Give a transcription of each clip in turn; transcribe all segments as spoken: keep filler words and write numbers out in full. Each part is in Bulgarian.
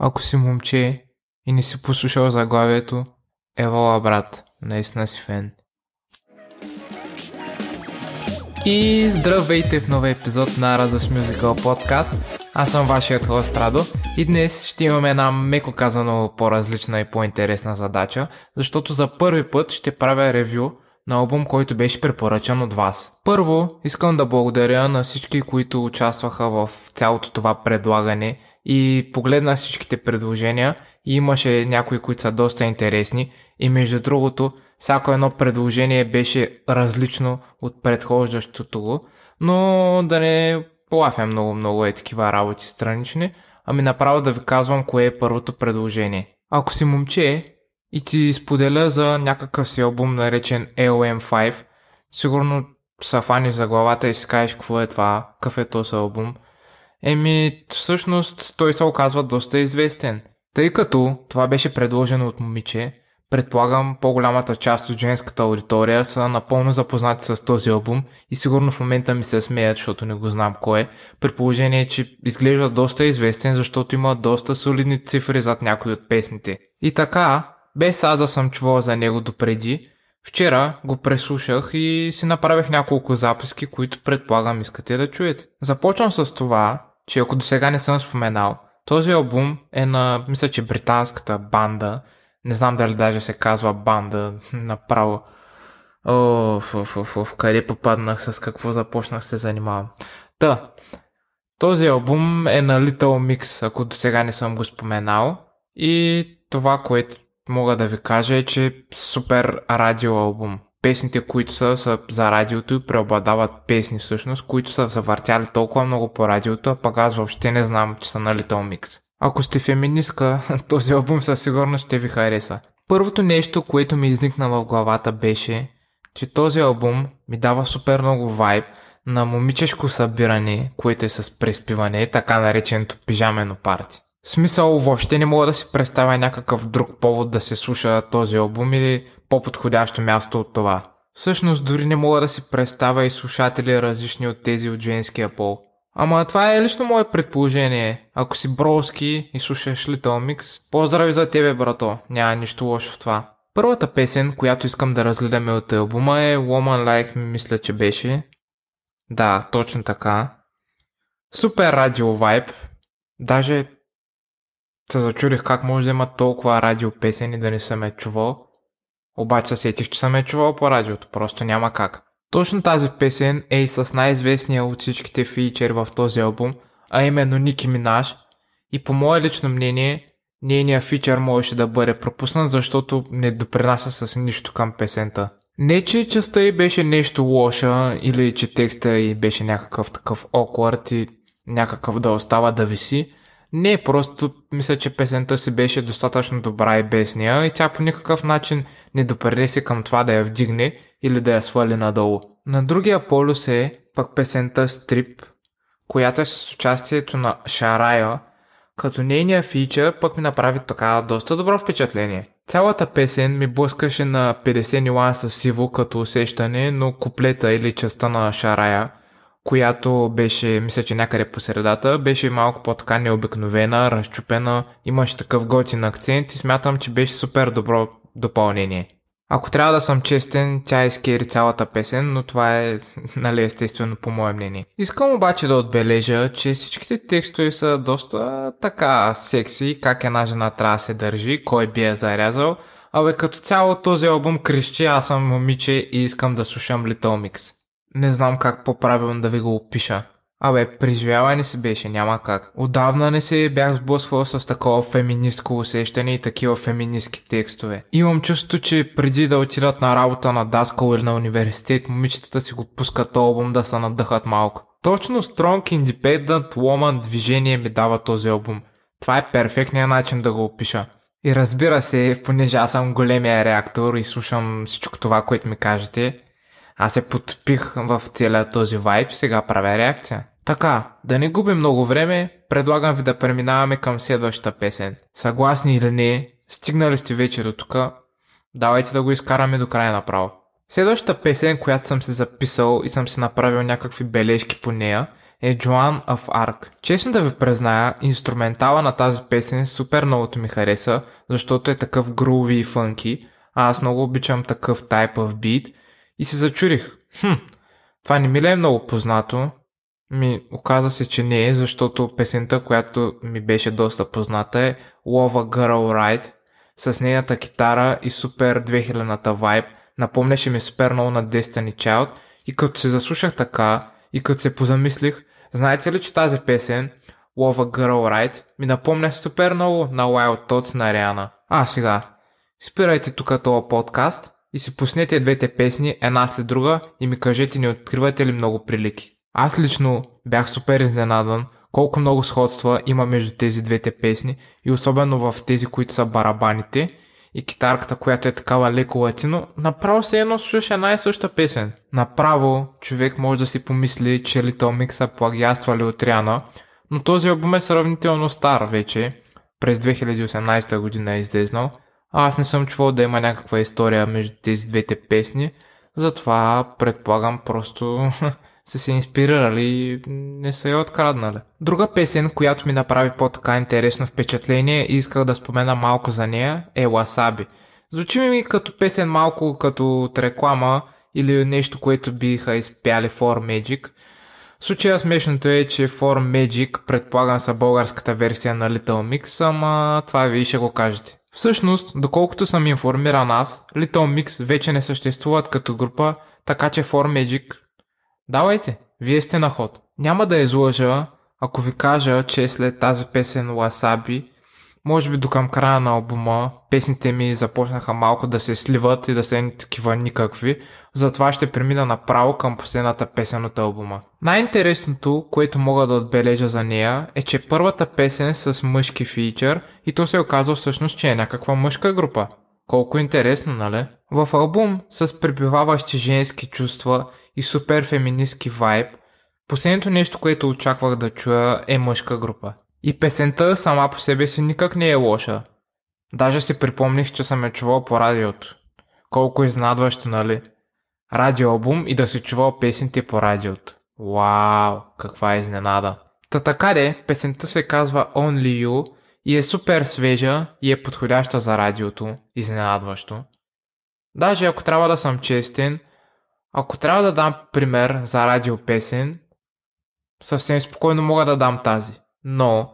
Ако си момче и не си послушал заглавието, евала брат, наистина си фен. И здравейте в новия епизод на Rado's Musical Podcast. Аз съм вашият хост Радо и днес ще имаме една, меко казано, по-различна и по-интересна задача, защото за първи път ще правя ревю на албум, който беше препоръчан от вас. Първо, искам да благодаря на всички, които участваха в цялото това предлагане и погледнах всичките предложения и имаше някои, които са доста интересни и между другото, всяко едно предложение беше различно от предхождащото го, но да не полафя много-много е такива работи странични, ами направо да ви казвам кое е първото предложение. Ако си момче и ти споделя за някакъв си албум, наречен Ел Ем пет, сигурно са фани за главата и си кажеш какво е това, какъв е този албум. Еми, всъщност той се оказва доста известен. Тъй като това беше предложено от момиче, предполагам по-голямата част от женската аудитория са напълно запознати с този албум и сигурно в момента ми се смеят, защото не го знам кой е, при положение, че изглежда доста известен, защото има доста солидни цифри зад някои от песните. И така, без аз да съм чувал за него допреди, вчера го преслушах и си направих няколко записки, които предполагам искате да чуете. Започвам с това, че ако досега не съм споменал, този албум е на, мисля, че британската банда, не знам дали даже се казва банда, направо. О, фу, фу, фу, къде попаднах, с какво започнах се занимавам. Та, този албум е на Little Mix, ако досега не съм го споменал. И това, което мога да ви кажа е, че е супер радио албум. Песните, които са, са за радиото и преобладават песни всъщност, които са завъртяли толкова много по радиото, а пък аз въобще не знам, че са на Little Mix. Ако сте феминистка, този албум със сигурност ще ви хареса. Първото нещо, което ми изникна в главата беше, че този албум ми дава супер много вайб на момичешко събиране, което е с преспиване, така нареченото пижамено парти. В смисъл, въобще не мога да си представя някакъв друг повод да се слуша този албум или по-подходящо място от това. Всъщност, дори не мога да си представя и слушатели различни от тези от женския пол. Ама това е лично мое предположение. Ако си броски и слушаш Little Mix, поздрави за тебе, брато. Няма нищо лошо в това. Първата песен, която искам да разгледаме от албума е Woman Like Me, мисля, че беше. Да, точно така. Супер радио вайб. Даже се зачудих как може да има толкова радио песени да не съм я чувал. Обаче се сетих, че съм я чувал по радиото. Просто няма как. Точно тази песен е и с най-известния от всичките фичър в този албум, а именно Nicki Minaj, и по мое лично мнение нейният фичър можеше да бъде пропуснат, защото не допринася с нищо към песента. Не че частта ѝ беше нещо лоша или че текста ѝ беше някакъв такъв awkward и някакъв да остава да виси, не, просто мисля, че песента си беше достатъчно добра и без нея и тя по никакъв начин не допринесе към това да я вдигне или да я свали надолу. На другия полюс е пък песента Strip, която е с участието на Sharaya, като нейния фичър пък ми направи така доста добро впечатление. Цялата песен ми блъскаше на петдесет нюанса сиво като усещане, но куплета или частта на Sharaya, която беше, мисля, че някъде по средата, беше малко по-така необикновена, разчупена, имаше такъв готин акцент и смятам, че беше супер добро допълнение. Ако трябва да съм честен, тя изкери цялата песен, но това е, нали, естествено по мое мнение. Искам обаче да отбележа, че всичките текстове са доста така секси, как една жена трябва да се държи, кой би я зарязал, абе като цяло този албум крещи, аз съм момиче и искам да слушам Little Mix. Не знам как по-правилно да ви го опиша. Абе, преживяване си беше, няма как. Отдавна не се бях сблъсквал с такова феминистко усещане и такива феминистки текстове. Имам чувството, че преди да отидат на работа на даскал или на университет, момичетата си го пускат албум да се надъхат малко. Точно Strong Independent Woman движение ми дава този албум. Това е перфектният начин да го опиша. И разбира се, понеже аз съм големия реактор и слушам всичко това, което ми кажете, аз се потопих в целия този вайб, сега правя реакция. Така, да не губим много време, предлагам ви да преминаваме към следващата песен. Съгласни или не, стигнали сте вече до тук, давайте да го изкараме до края направо. Следващата песен, която съм се записал и съм си направил някакви бележки по нея, е Joan of Arc. Честно да ви призная, инструментала на тази песен супер многото ми хареса, защото е такъв груви и фънки, а аз много обичам такъв type of beat и се зачурих. Хм, това не ми ли е много познато? Ми, оказа се, че не е, защото песента, която ми беше доста позната е Love a Girl Right, с нейната китара и супер две хилядната вайб. Напомняше ми супер много на Destiny Child и като се заслушах така и като се позамислих, знаете ли, че тази песен Love a Girl Right ми напомня супер много на Wild Thoughts на Rihanna. А сега, спирайте тук този подкаст и си пуснете двете песни една след друга и ми кажете, не откривате ли много прилики. Аз лично бях супер изненадан колко много сходства има между тези двете песни и особено в тези, които са барабаните и китарката, която е такава леко латино, направо се едно слушаш една и съща песен. Направо човек може да си помисли, че Little Mix са плагиатствали от Rihanna, но този албум е сравнително стар вече, през две хиляди и осемнадесета година е излезнал, а аз не съм чувал да има някаква история между тези двете песни, затова предполагам просто... са се инспирирали и не са я откраднали. Друга песен, която ми направи по-така интересно впечатление и исках да спомена малко за нея, е Wasabi. Звучи ми като песен малко като от реклама или нещо, което биха изпяли фор Magic. В случая смешното е, че фор Magic предполагам са българската версия на Little Mix, ама това вие ще го кажете. Всъщност, доколкото съм информиран аз, Little Mix вече не съществуват като група, така че фор Magic... Давайте, вие сте на ход. Няма да излъжа, ако ви кажа, че след тази песен Wasabi, може би до към края на албума, песните ми започнаха малко да се сливат и да са такива никакви, затова ще премина направо към последната песен от албума. Най-интересното, което мога да отбележа за нея, е, че първата песен с мъжки фичър и то се оказва всъщност, че е някаква мъжка група. Колко интересно, нали? В албум с пребиваващи женски чувства и супер феминистки вайб, последното нещо, което очаквах да чуя е мъжка група. И песента сама по себе си никак не е лоша. Даже си припомних, че съм я чувал по радиото. Колко изненадващо, нали? Радиоалбум и да си чувал песните по радиото. Вау, каква изненада. Та така де, песента се казва Only You и е супер свежа и е подходяща за радиото, изненадващо. Даже ако трябва да съм честен, ако трябва да дам пример за радиопесен, съвсем спокойно мога да дам тази. Но,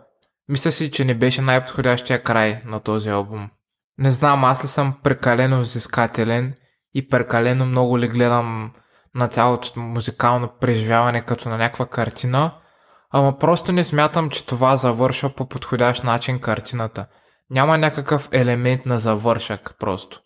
мисля си, че не беше най-подходящия край на този албум. Не знам, аз ли съм прекалено взискателен и прекалено много ли гледам на цялото музикално преживяване като на някаква картина, ама просто не смятам, че това завършва по подходящ начин картината. Няма някакъв елемент на завършък просто.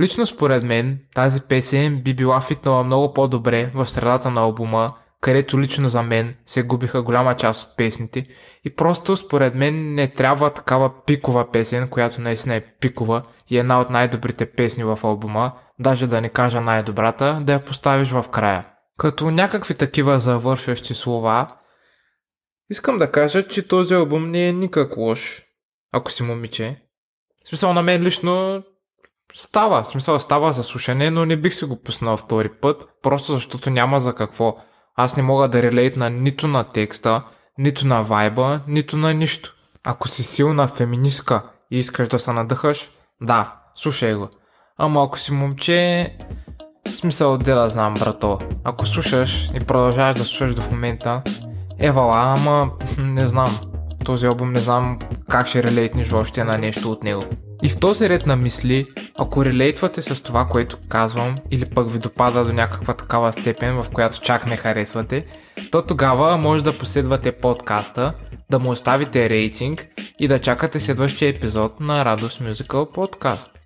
Лично според мен, тази песен би била фитнала много по-добре в средата на албума, където лично за мен се губиха голяма част от песните и просто според мен не трябва такава пикова песен, която наистина е пикова и една от най-добрите песни в албума, даже да не кажа най-добрата, да я поставиш в края. Като някакви такива завършващи слова, искам да кажа, че този албум не е никак лош, ако си момиче. В смисъл на мен лично... Става, в смисъл става за слушане, но не бих си го пуснал втори път, просто защото няма за какво. Аз не мога да релейтна нито на текста, нито на вайба, нито на нищо. Ако си силна феминистка и искаш да се надъхаш, да, слушай го. Ама ако си момче, в смисъл де да знам, брато. Ако слушаш и продължаваш да слушаш до в момента, евала, ама не знам. Този албум не знам как ще релейтнеш въобще на нещо от него. И в този ред на мисли, ако релейтвате с това, което казвам, или пък ви допада до някаква такава степен, в която чак не харесвате, то тогава може да последвате подкаста, да му оставите рейтинг и да чакате следващия епизод на Rado's Musical Podcast.